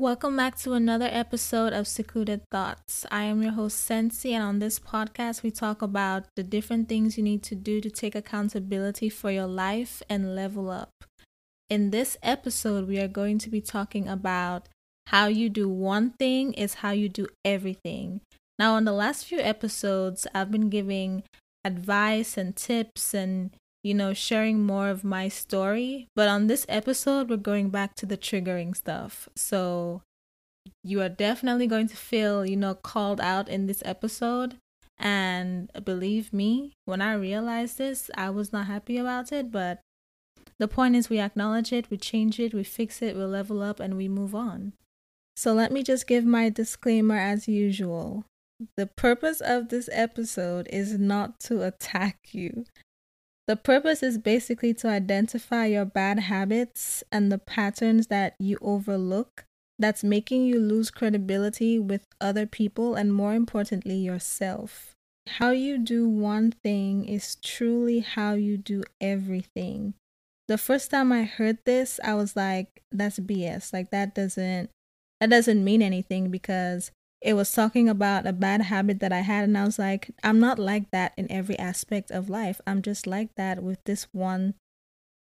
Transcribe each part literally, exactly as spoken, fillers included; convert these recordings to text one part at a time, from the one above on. Welcome back to another episode of Secluded Thoughts. I am your host, Sensi, and on this podcast, we talk about the different things you need to do to take accountability for your life and level up. In this episode, we are going to be talking about how you do one thing is how you do everything. Now, on the last few episodes, I've been giving advice and tips and, you know, sharing more of my story. But on this episode, we're going back to the triggering stuff. So you are definitely going to feel, you know, called out in this episode. And believe me, when I realized this, I was not happy about it. But the point is we acknowledge it, we change it, we fix it, we level up, and we move on. So let me just give my disclaimer as usual. The purpose of this episode is not to attack you. The purpose is basically to identify your bad habits and the patterns that you overlook that's making you lose credibility with other people and, more importantly, yourself. How you do one thing is truly how you do everything. The first time I heard this, I was like, that's B S. Like, that doesn't that doesn't mean anything, because it was talking about a bad habit that I had, and I was like, I'm not like that in every aspect of life. I'm just like that with this one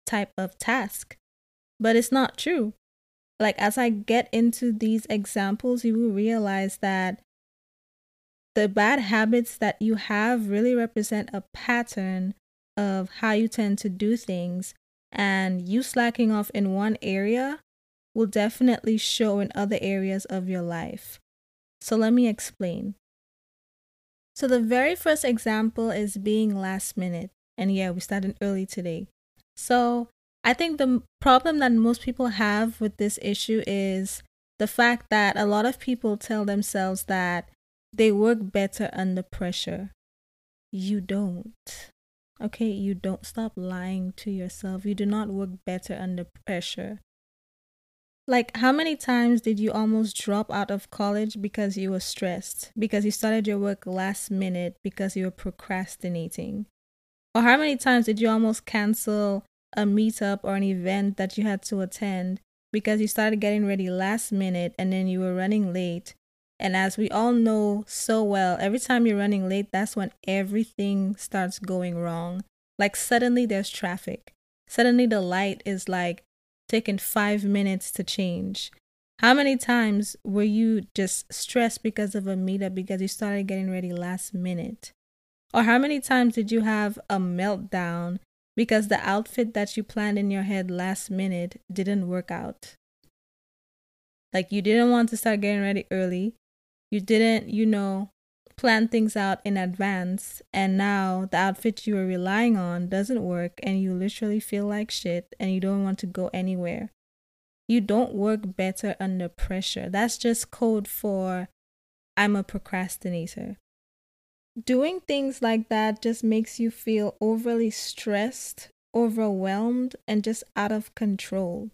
type of task. But it's not true. Like, as I get into these examples, you will realize that the bad habits that you have really represent a pattern of how you tend to do things. And you slacking off in one area will definitely show in other areas of your life. So let me explain. So the very first example is being last minute. And yeah, we started early today. So I think the problem that most people have with this issue is the fact that a lot of people tell themselves that they work better under pressure. You don't. Okay, you don't. Stop lying to yourself. You do not work better under pressure. Like, how many times did you almost drop out of college because you were stressed? Because you started your work last minute because you were procrastinating? Or how many times did you almost cancel a meetup or an event that you had to attend because you started getting ready last minute and then you were running late? And as we all know so well, every time you're running late, that's when everything starts going wrong. Like, suddenly there's traffic. Suddenly the light is like taking five minutes to change. How many times were you just stressed because of a meetup because you started getting ready last minute? Or how many times did you have a meltdown because the outfit that you planned in your head last minute didn't work out? Like, you didn't want to start getting ready early. You didn't, you know, plan things out in advance, and now the outfit you were relying on doesn't work, and you literally feel like shit and you don't want to go anywhere. You don't work better under pressure. That's just code for I'm a procrastinator. Doing things like that just makes you feel overly stressed, overwhelmed, and just out of control.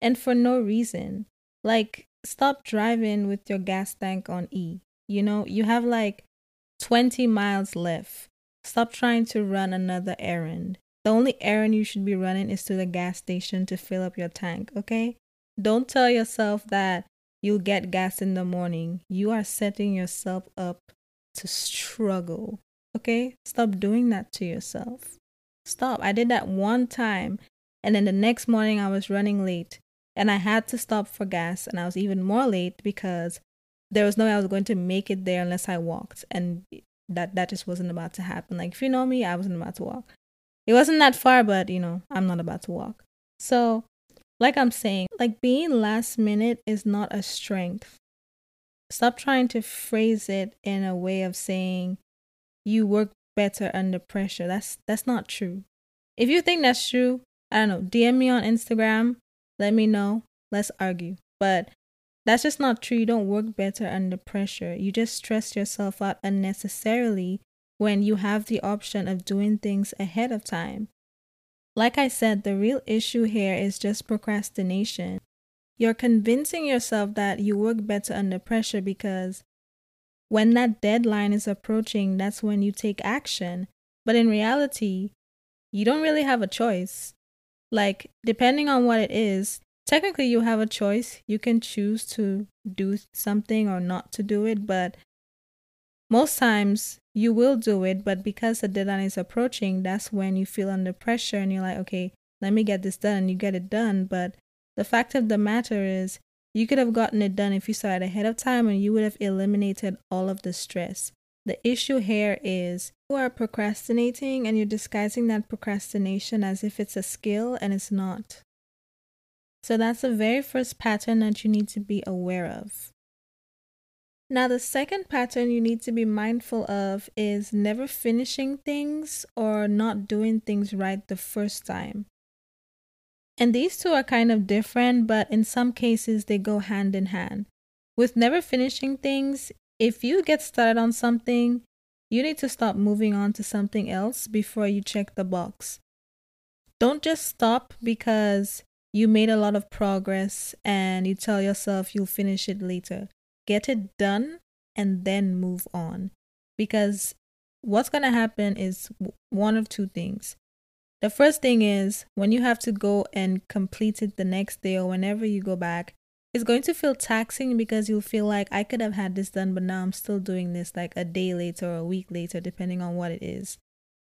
And for no reason. Like, stop driving with your gas tank on E. You know, you have like twenty miles left. Stop trying to run another errand. The only errand you should be running is to the gas station to fill up your tank, okay? Don't tell yourself that you'll get gas in the morning. You are setting yourself up to struggle, okay? Stop doing that to yourself. Stop. I did that one time, and then the next morning I was running late, and I had to stop for gas, and I was even more late because there was no way I was going to make it there unless I walked. And that, that just wasn't about to happen. Like, if you know me, I wasn't about to walk. It wasn't that far, but, you know, I'm not about to walk. So, like I'm saying, like, being last minute is not a strength. Stop trying to phrase it in a way of saying you work better under pressure. That's that's not true. If you think that's true, I don't know, D M me on Instagram. Let me know. Let's argue. But that's just not true. You don't work better under pressure. You just stress yourself out unnecessarily when you have the option of doing things ahead of time. Like I said, the real issue here is just procrastination. You're convincing yourself that you work better under pressure because when that deadline is approaching, that's when you take action. But in reality, you don't really have a choice. Like, depending on what it is, technically you have a choice. You can choose to do something or not to do it, but most times you will do it, but because the deadline is approaching, that's when you feel under pressure and you're like, okay, let me get this done, and you get it done. But the fact of the matter is, you could have gotten it done if you started ahead of time, and you would have eliminated all of the stress. The issue here is you are procrastinating and you're disguising that procrastination as if it's a skill, and it's not. So that's the very first pattern that you need to be aware of. Now, the second pattern you need to be mindful of is never finishing things or not doing things right the first time. And these two are kind of different, but in some cases they go hand in hand. With never finishing things, if you get started on something, you need to stop moving on to something else before you check the box. Don't just stop because you made a lot of progress and you tell yourself you'll finish it later. Get it done and then move on. Because what's going to happen is one of two things. The first thing is, when you have to go and complete it the next day or whenever you go back, it's going to feel taxing because you'll feel like, I could have had this done, but now I'm still doing this like a day later or a week later, depending on what it is.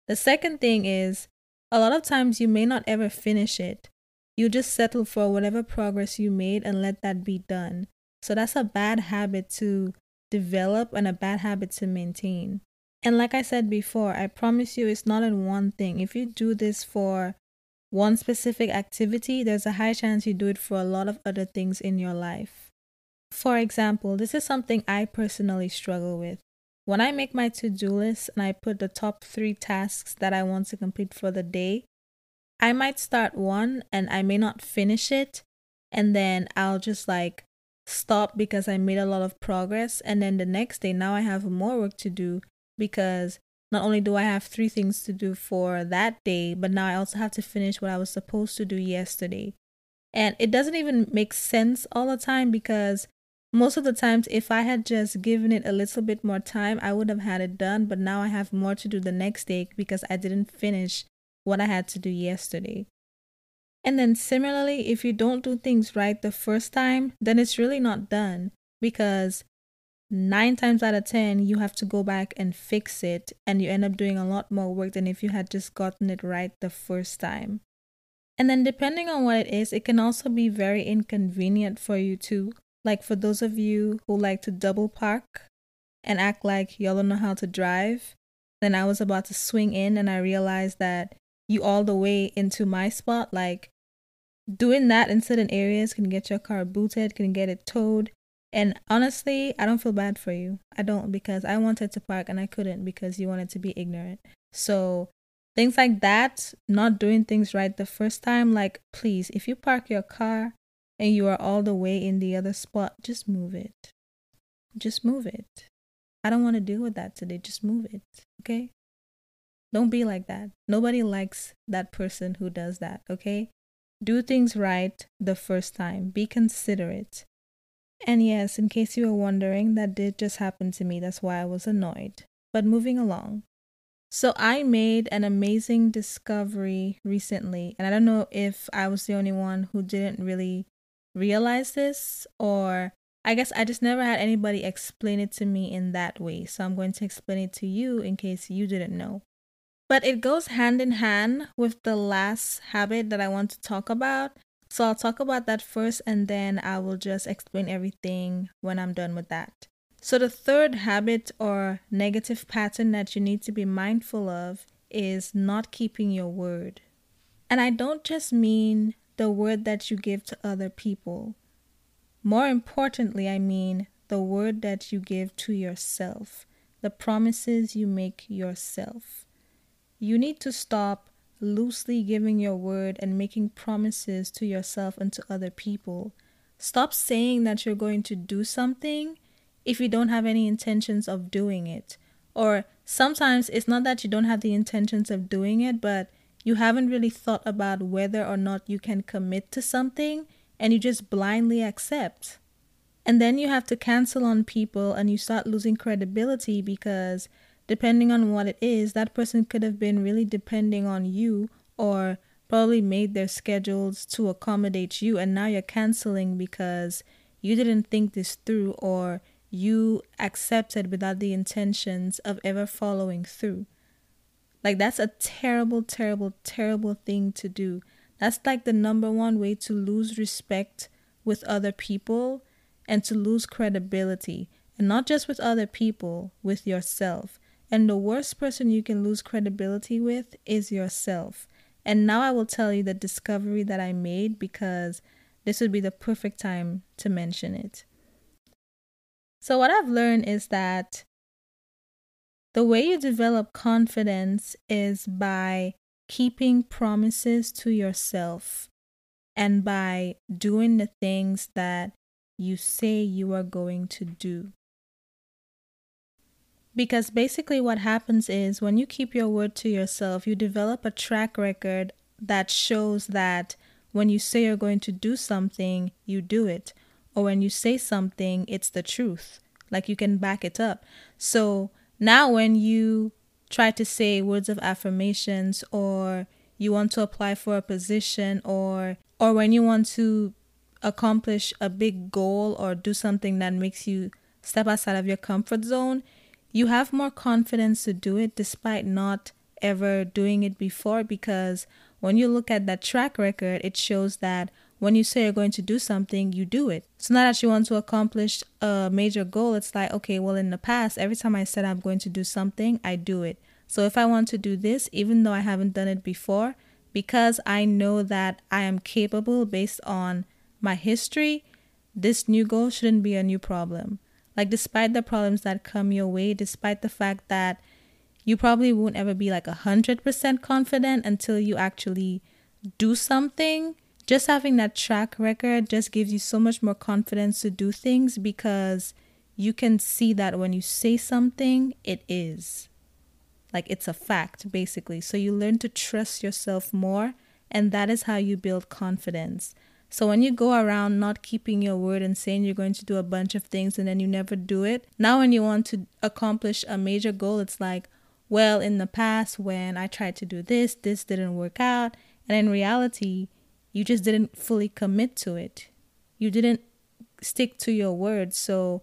The second thing is, a lot of times you may not ever finish it. You just settle for whatever progress you made and let that be done. So that's a bad habit to develop and a bad habit to maintain. And like I said before, I promise you it's not in one thing. If you do this for one specific activity, there's a high chance you do it for a lot of other things in your life. For example, this is something I personally struggle with. When I make my to-do list and I put the top three tasks that I want to complete for the day, I might start one and I may not finish it, and then I'll just like stop because I made a lot of progress, and then the next day now I have more work to do because not only do I have three things to do for that day, but now I also have to finish what I was supposed to do yesterday. And it doesn't even make sense all the time, because most of the times if I had just given it a little bit more time, I would have had it done, but now I have more to do the next day because I didn't finish what I had to do yesterday. And then similarly, if you don't do things right the first time, then it's really not done, because nine times out of ten, you have to go back and fix it, and you end up doing a lot more work than if you had just gotten it right the first time. And then depending on what it is, it can also be very inconvenient for you too. Like for those of you who like to double park and act like y'all don't know how to drive, then I was about to swing in and I realized that you all the way into my spot, like doing that in certain areas can get your car booted, can get it towed. And honestly, I don't feel bad for you. I don't, because I wanted to park and I couldn't because you wanted to be ignorant. So things like that, not doing things right the first time, like please, if you park your car and you are all the way in the other spot, just move it. Just move it. I don't want to deal with that today. Just move it. Okay? Don't be like that. Nobody likes that person who does that, okay? Do things right the first time. Be considerate. And yes, in case you were wondering, that did just happen to me. That's why I was annoyed. But moving along. So I made an amazing discovery recently. And I don't know if I was the only one who didn't really realize this, or I guess I just never had anybody explain it to me in that way. So I'm going to explain it to you in case you didn't know. But it goes hand in hand with the last habit that I want to talk about. So I'll talk about that first, and then I will just explain everything when I'm done with that. So the third habit or negative pattern that you need to be mindful of is not keeping your word. And I don't just mean the word that you give to other people. More importantly, I mean the word that you give to yourself, the promises you make yourself. You need to stop loosely giving your word and making promises to yourself and to other people. Stop saying that you're going to do something if you don't have any intentions of doing it. Or sometimes it's not that you don't have the intentions of doing it, but you haven't really thought about whether or not you can commit to something, and you just blindly accept. And then you have to cancel on people and you start losing credibility, because depending on what it is, that person could have been really depending on you or probably made their schedules to accommodate you, and now you're canceling because you didn't think this through, or you accepted without the intentions of ever following through. Like, that's a terrible, terrible, terrible thing to do. That's like the number one way to lose respect with other people and to lose credibility. And not just with other people, with yourself. And the worst person you can lose credibility with is yourself. And now I will tell you the discovery that I made, because this would be the perfect time to mention it. So what I've learned is that the way you develop confidence is by keeping promises to yourself and by doing the things that you say you are going to do. Because basically what happens is, when you keep your word to yourself, you develop a track record that shows that when you say you're going to do something, you do it. Or when you say something, it's the truth. Like, you can back it up. So now when you try to say words of affirmations, or you want to apply for a position, or or when you want to accomplish a big goal or do something that makes you step outside of your comfort zone, you have more confidence to do it despite not ever doing it before, because when you look at that track record, it shows that when you say you're going to do something, you do it. So now that you want to accomplish a major goal, it's like, okay, well, in the past, every time I said I'm going to do something, I do it. So if I want to do this, even though I haven't done it before, because I know that I am capable based on my history, this new goal shouldn't be a new problem. Like, despite the problems that come your way, despite the fact that you probably won't ever be like one hundred percent confident until you actually do something, just having that track record just gives you so much more confidence to do things, because you can see that when you say something, it is. Like, it's a fact, basically. So you learn to trust yourself more, and that is how you build confidence. So when you go around not keeping your word and saying you're going to do a bunch of things and then you never do it, now when you want to accomplish a major goal, it's like, well, in the past, when I tried to do this, this didn't work out. And in reality, you just didn't fully commit to it. You didn't stick to your word. So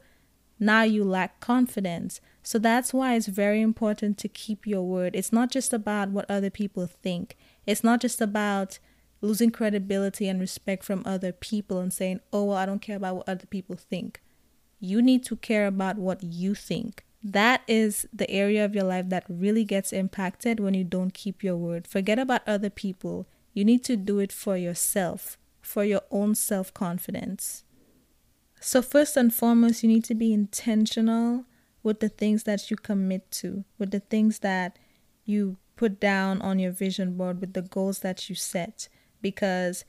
now you lack confidence. So that's why it's very important to keep your word. It's not just about what other people think. It's not just about losing credibility and respect from other people and saying, oh, well, I don't care about what other people think. You need to care about what you think. That is the area of your life that really gets impacted when you don't keep your word. Forget about other people. You need to do it for yourself, for your own self-confidence. So first and foremost, you need to be intentional with the things that you commit to, with the things that you put down on your vision board, with the goals that you set. Because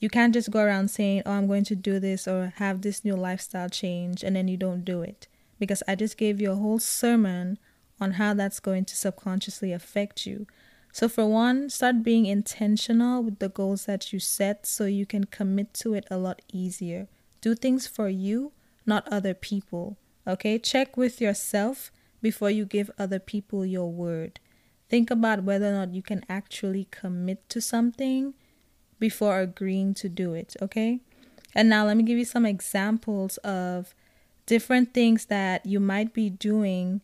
you can't just go around saying, oh, I'm going to do this or have this new lifestyle change, and then you don't do it. Because I just gave you a whole sermon on how that's going to subconsciously affect you. So for one, start being intentional with the goals that you set so you can commit to it a lot easier. Do things for you, not other people. Okay? Check with yourself before you give other people your word. Think about whether or not you can actually commit to something before agreeing to do it. Okay? And now let me give you some examples of different things that you might be doing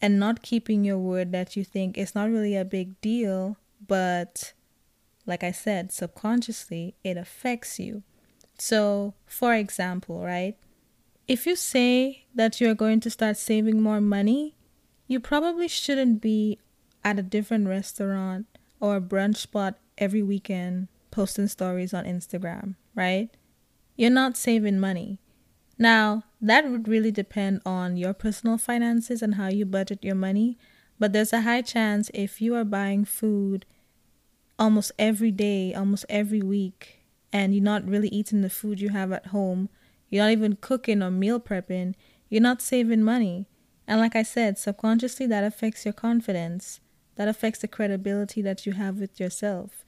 and not keeping your word, that you think it's not really a big deal, but like I said, subconsciously, it affects you. So, for example, right? If you say that you're going to start saving more money, you probably shouldn't be at a different restaurant or a brunch spot every weekend posting stories on Instagram, right? You're not saving money. Now, that would really depend on your personal finances and how you budget your money. But there's a high chance, if you are buying food almost every day, almost every week, and you're not really eating the food you have at home, you're not even cooking or meal prepping, you're not saving money. And like I said, subconsciously, that affects your confidence. That affects the credibility that you have with yourself.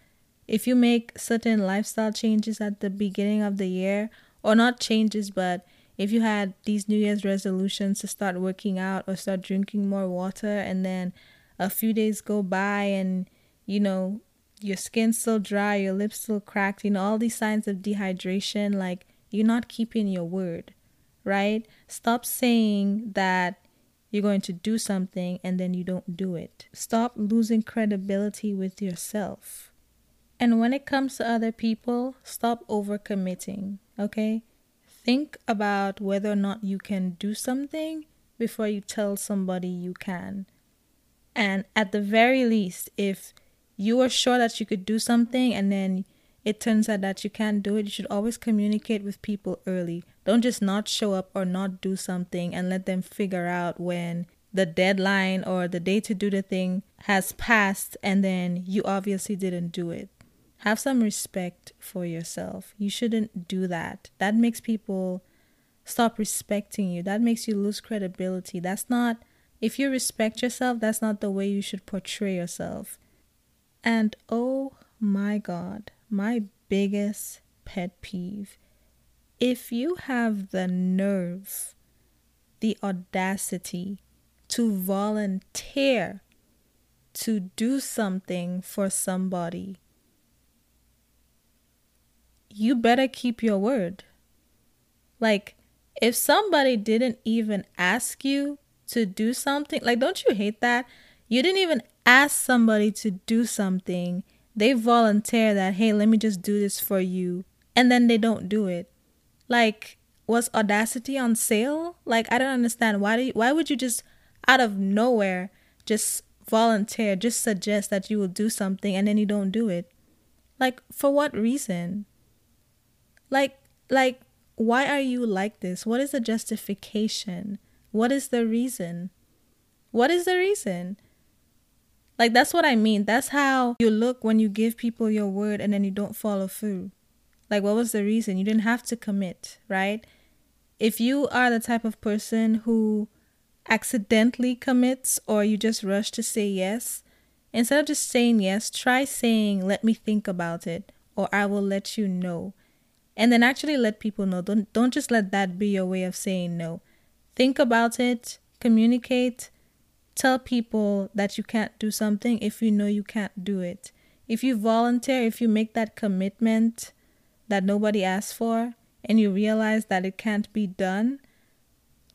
If you make certain lifestyle changes at the beginning of the year, or not changes, but if you had these New Year's resolutions to start working out or start drinking more water, and then a few days go by and, you know, your skin's still dry, your lips still cracked, you know, all these signs of dehydration, like you're not keeping your word, right? Stop saying that you're going to do something and then you don't do it. Stop losing credibility with yourself. And when it comes to other people, stop overcommitting, okay? Think about whether or not you can do something before you tell somebody you can. And at the very least, if you are sure that you could do something and then it turns out that you can't do it, you should always communicate with people early. Don't just not show up or not do something and let them figure out when the deadline or the day to do the thing has passed and then you obviously didn't do it. Have some respect for yourself. You shouldn't do that. That makes people stop respecting you. That makes you lose credibility. That's not... If you respect yourself, that's not the way you should portray yourself. And oh my God, my biggest pet peeve. If you have the nerve, the audacity to volunteer to do something for somebody, you better keep your word. Like, if somebody didn't even ask you to do something, like, don't you hate that? You didn't even ask somebody to do something. They volunteer that, hey, let me just do this for you. And then they don't do it. Like, was audacity on sale? Like, I don't understand. Why do you, why would you just out of nowhere just volunteer, just suggest that you will do something and then you don't do it? Like, for what reason? Like, like, why are you like this? What is the justification? What is the reason? What is the reason? Like, that's what I mean. That's how you look when you give people your word and then you don't follow through. Like, what was the reason? You didn't have to commit, right? If you are the type of person who accidentally commits or you just rush to say yes, instead of just saying yes, try saying, let me think about it, or I will let you know. And then actually let people know. Don't, don't just let that be your way of saying no. Think about it, communicate, tell people that you can't do something if you know you can't do it. If you volunteer, if you make that commitment that nobody asked for and you realize that it can't be done,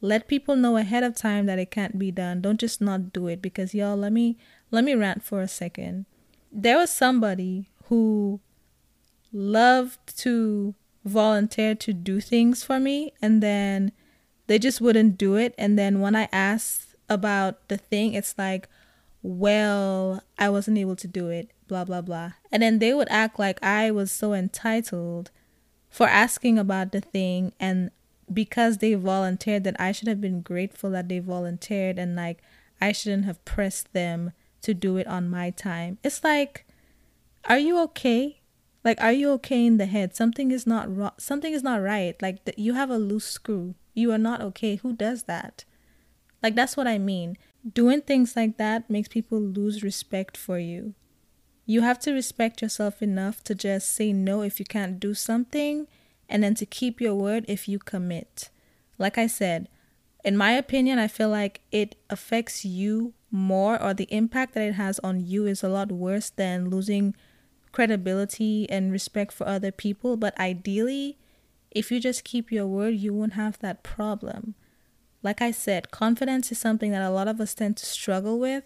let people know ahead of time that it can't be done. Don't just not do it, because y'all, let me, let me rant for a second. There was somebody who loved to volunteer to do things for me and then they just wouldn't do it. And then when I asked about the thing, it's like, well, I wasn't able to do it, blah, blah, blah. And then they would act like I was so entitled for asking about the thing. And because they volunteered, that I should have been grateful that they volunteered. And like, I shouldn't have pressed them to do it on my time. It's like, are you okay? Like, are you okay in the head? Something is not ro- Something is not right. Like, th- you have a loose screw. You are not okay. Who does that? Like, that's what I mean. Doing things like that makes people lose respect for you. You have to respect yourself enough to just say no if you can't do something, and then to keep your word if you commit. Like I said, in my opinion, I feel like it affects you more, or the impact that it has on you is a lot worse than losing credibility and respect for other people. But ideally, if you just keep your word, you won't have that problem. Like I said, confidence is something that a lot of us tend to struggle with.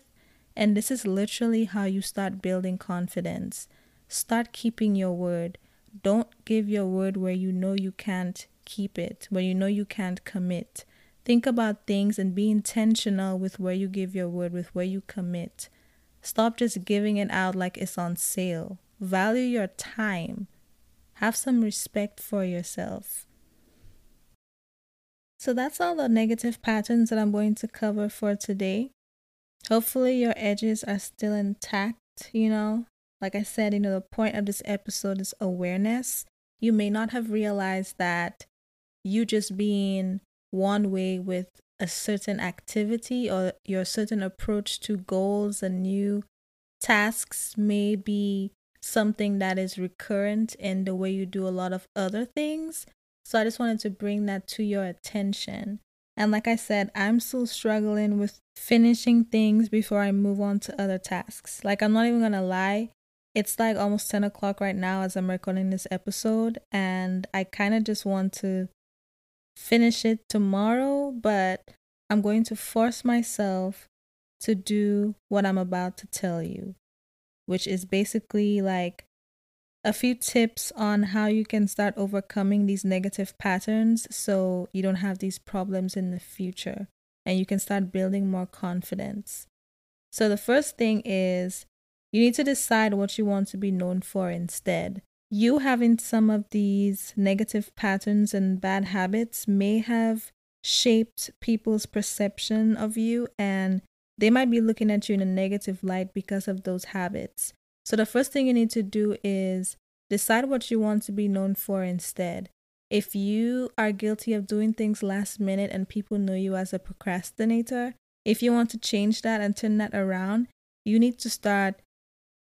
And this is literally how you start building confidence. Start keeping your word. Don't give your word where you know you can't keep it, where you know you can't commit. Think about things and be intentional with where you give your word, with where you commit. Stop just giving it out like it's on sale. Value your time. Have some respect for yourself. So that's all the negative patterns that I'm going to cover for today. Hopefully your edges are still intact, you know. Like I said, you know, the point of this episode is awareness. You may not have realized that you just being one way with a certain activity or your certain approach to goals and new tasks may be something that is recurrent in the way you do a lot of other things. So I just wanted to bring that to your attention. And like I said, I'm still struggling with finishing things before I move on to other tasks. Like, I'm not even gonna lie, It's like almost ten o'clock right now as I'm recording this episode, and I kind of just want to finish it tomorrow, but I'm going to force myself to do what I'm about to tell you, which is basically like a few tips on how you can start overcoming these negative patterns so you don't have these problems in the future and you can start building more confidence. So the first thing is you need to decide what you want to be known for instead. You having some of these negative patterns and bad habits may have shaped people's perception of you, and they might be looking at you in a negative light because of those habits. So the first thing you need to do is decide what you want to be known for instead. If you are guilty of doing things last minute and people know you as a procrastinator, if you want to change that and turn that around, you need to start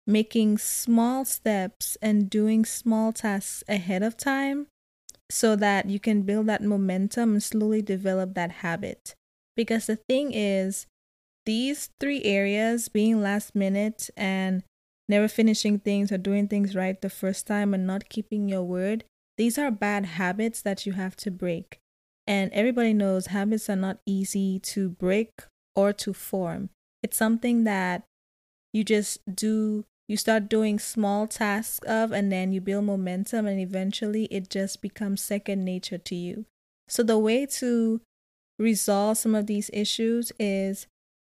making small steps and doing small tasks ahead of time so that you can build that momentum and slowly develop that habit. Because the thing is, these three areas, being last minute and never finishing things or doing things right the first time and not keeping your word, these are bad habits that you have to break. And everybody knows habits are not easy to break or to form. It's something that you just do, you start doing small tasks of, and then you build momentum and eventually it just becomes second nature to you. So the way to resolve some of these issues is,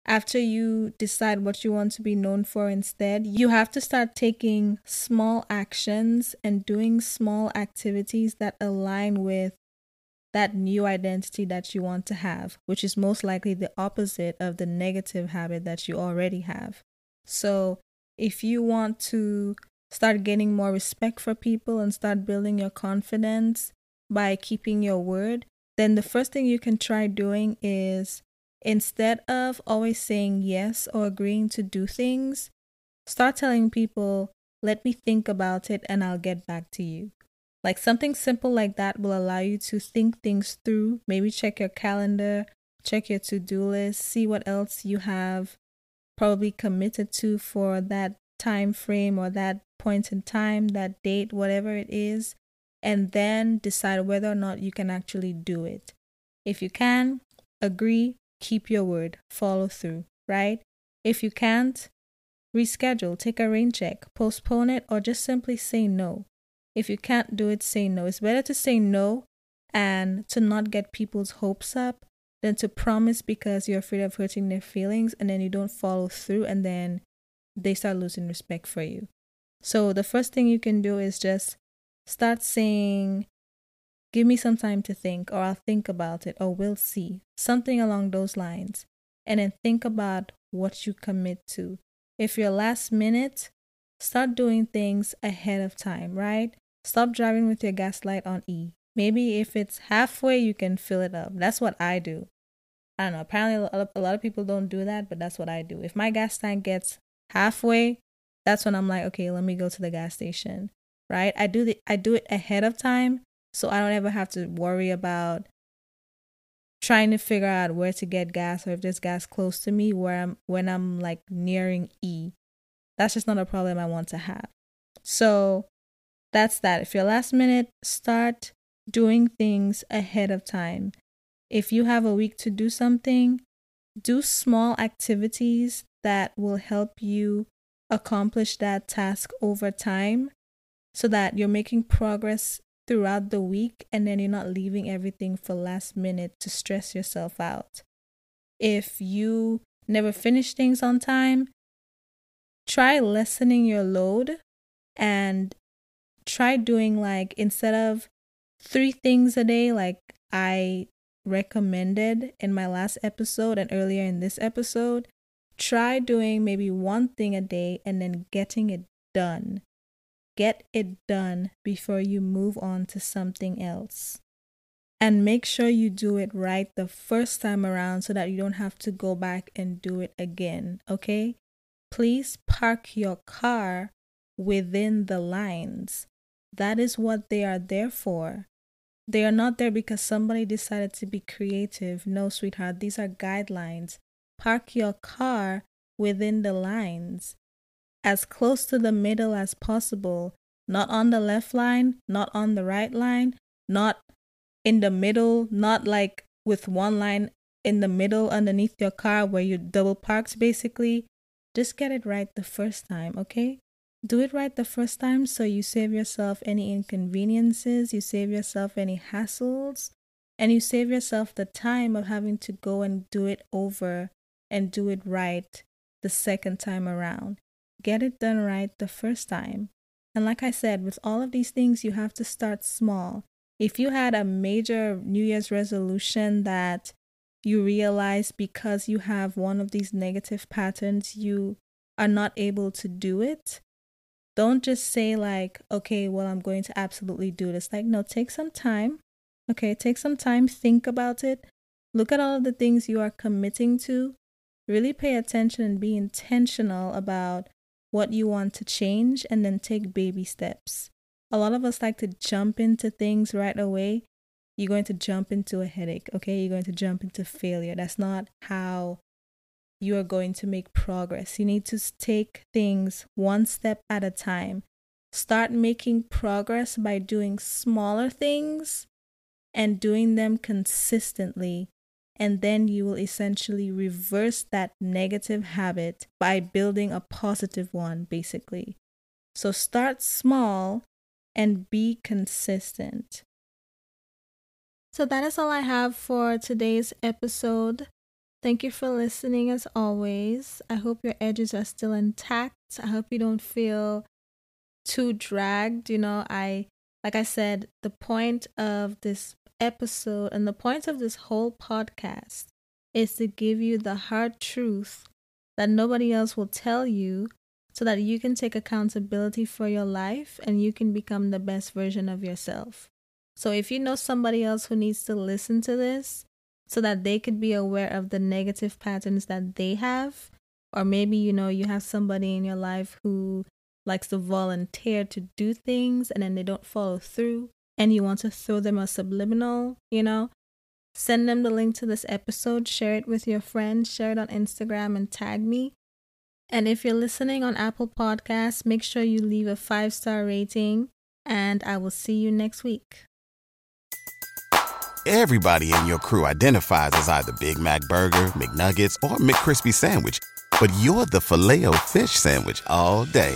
after you decide what you want to be known for instead, you have to start taking small actions and doing small activities that align with that new identity that you want to have, which is most likely the opposite of the negative habit that you already have. So if you want to start getting more respect for people and start building your confidence by keeping your word, then the first thing you can try doing is, instead of always saying yes or agreeing to do things, start telling people, let me think about it and I'll get back to you. Like something simple like that will allow you to think things through, maybe check your calendar, check your to-do list, see what else you have probably committed to for that time frame or that point in time, that date, whatever it is, and then decide whether or not you can actually do it. If you can, agree. Keep your word, follow through, right? If you can't, reschedule, take a rain check, postpone it, or just simply say no. If you can't do it, say no. It's better to say no and to not get people's hopes up than to promise because you're afraid of hurting their feelings and then you don't follow through and then they start losing respect for you. So the first thing you can do is just start saying, give me some time to think, or I'll think about it, or we'll see. Something along those lines. And then think about what you commit to. If you're last minute, start doing things ahead of time, right? Stop driving with your gas light on E. Maybe if it's halfway, you can fill it up. That's what I do. I don't know. Apparently, a lot of people don't do that, but that's what I do. If my gas tank gets halfway, that's when I'm like, okay, let me go to the gas station, right? I do the I do it ahead of time. So I don't ever have to worry about trying to figure out where to get gas or if there's gas close to me where I'm when I'm like nearing E. That's just not a problem I want to have. So that's that. If you're last minute, start doing things ahead of time. If you have a week to do something, do small activities that will help you accomplish that task over time so that you're making progress throughout the week, and then you're not leaving everything for last minute to stress yourself out. If you never finish things on time, try lessening your load and try doing, like, instead of three things a day like I recommended in my last episode and earlier in this episode, try doing maybe one thing a day and then getting it done. Get it done before you move on to something else. And make sure you do it right the first time around so that you don't have to go back and do it again, okay? Please park your car within the lines. That is what they are there for. They are not there because somebody decided to be creative. No, sweetheart, these are guidelines. Park your car within the lines. as close to the middle as possible, not on the left line, not on the right line, not in the middle, not like with one line in the middle underneath your car where you double parked basically. Just get it right the first time, okay? Do it right the first time so you save yourself any inconveniences, you save yourself any hassles, and you save yourself the time of having to go and do it over and do it right the second time around. Get it done right the first time. And like I said, with all of these things, you have to start small. If you had a major New Year's resolution that you realize because you have one of these negative patterns, you are not able to do it, don't just say like, okay, well, I'm going to absolutely do this. Like, no, take some time. Okay, take some time, think about it. Look at all of the things you are committing to. Really pay attention and be intentional about what you want to change, and then take baby steps. A lot of us like to jump into things right away. You're going to jump into a headache, okay? You're going to jump into failure. That's not how you are going to make progress. You need to take things one step at a time. Start making progress by doing smaller things and doing them consistently. And then you will essentially reverse that negative habit by building a positive one, basically. So start small and be consistent. So that is all I have for today's episode. Thank you for listening as always. I hope your edges are still intact. I hope you don't feel too dragged. You know, I, like I said, the point of this episode and the point of this whole podcast is to give you the hard truth that nobody else will tell you so that you can take accountability for your life and you can become the best version of yourself. So if you know somebody else who needs to listen to this so that they could be aware of the negative patterns that they have, or maybe, you know, you have somebody in your life who likes to volunteer to do things and then they don't follow through and you want to throw them a subliminal, you know, send them the link to this episode, share it with your friends, share it on Instagram and tag me. And if you're listening on Apple Podcasts, make sure you leave a five-star rating, and I will see you next week. Everybody in your crew identifies as either Big Mac Burger, McNuggets, or McCrispy Sandwich. But you're the Filet-O-Fish Sandwich all day.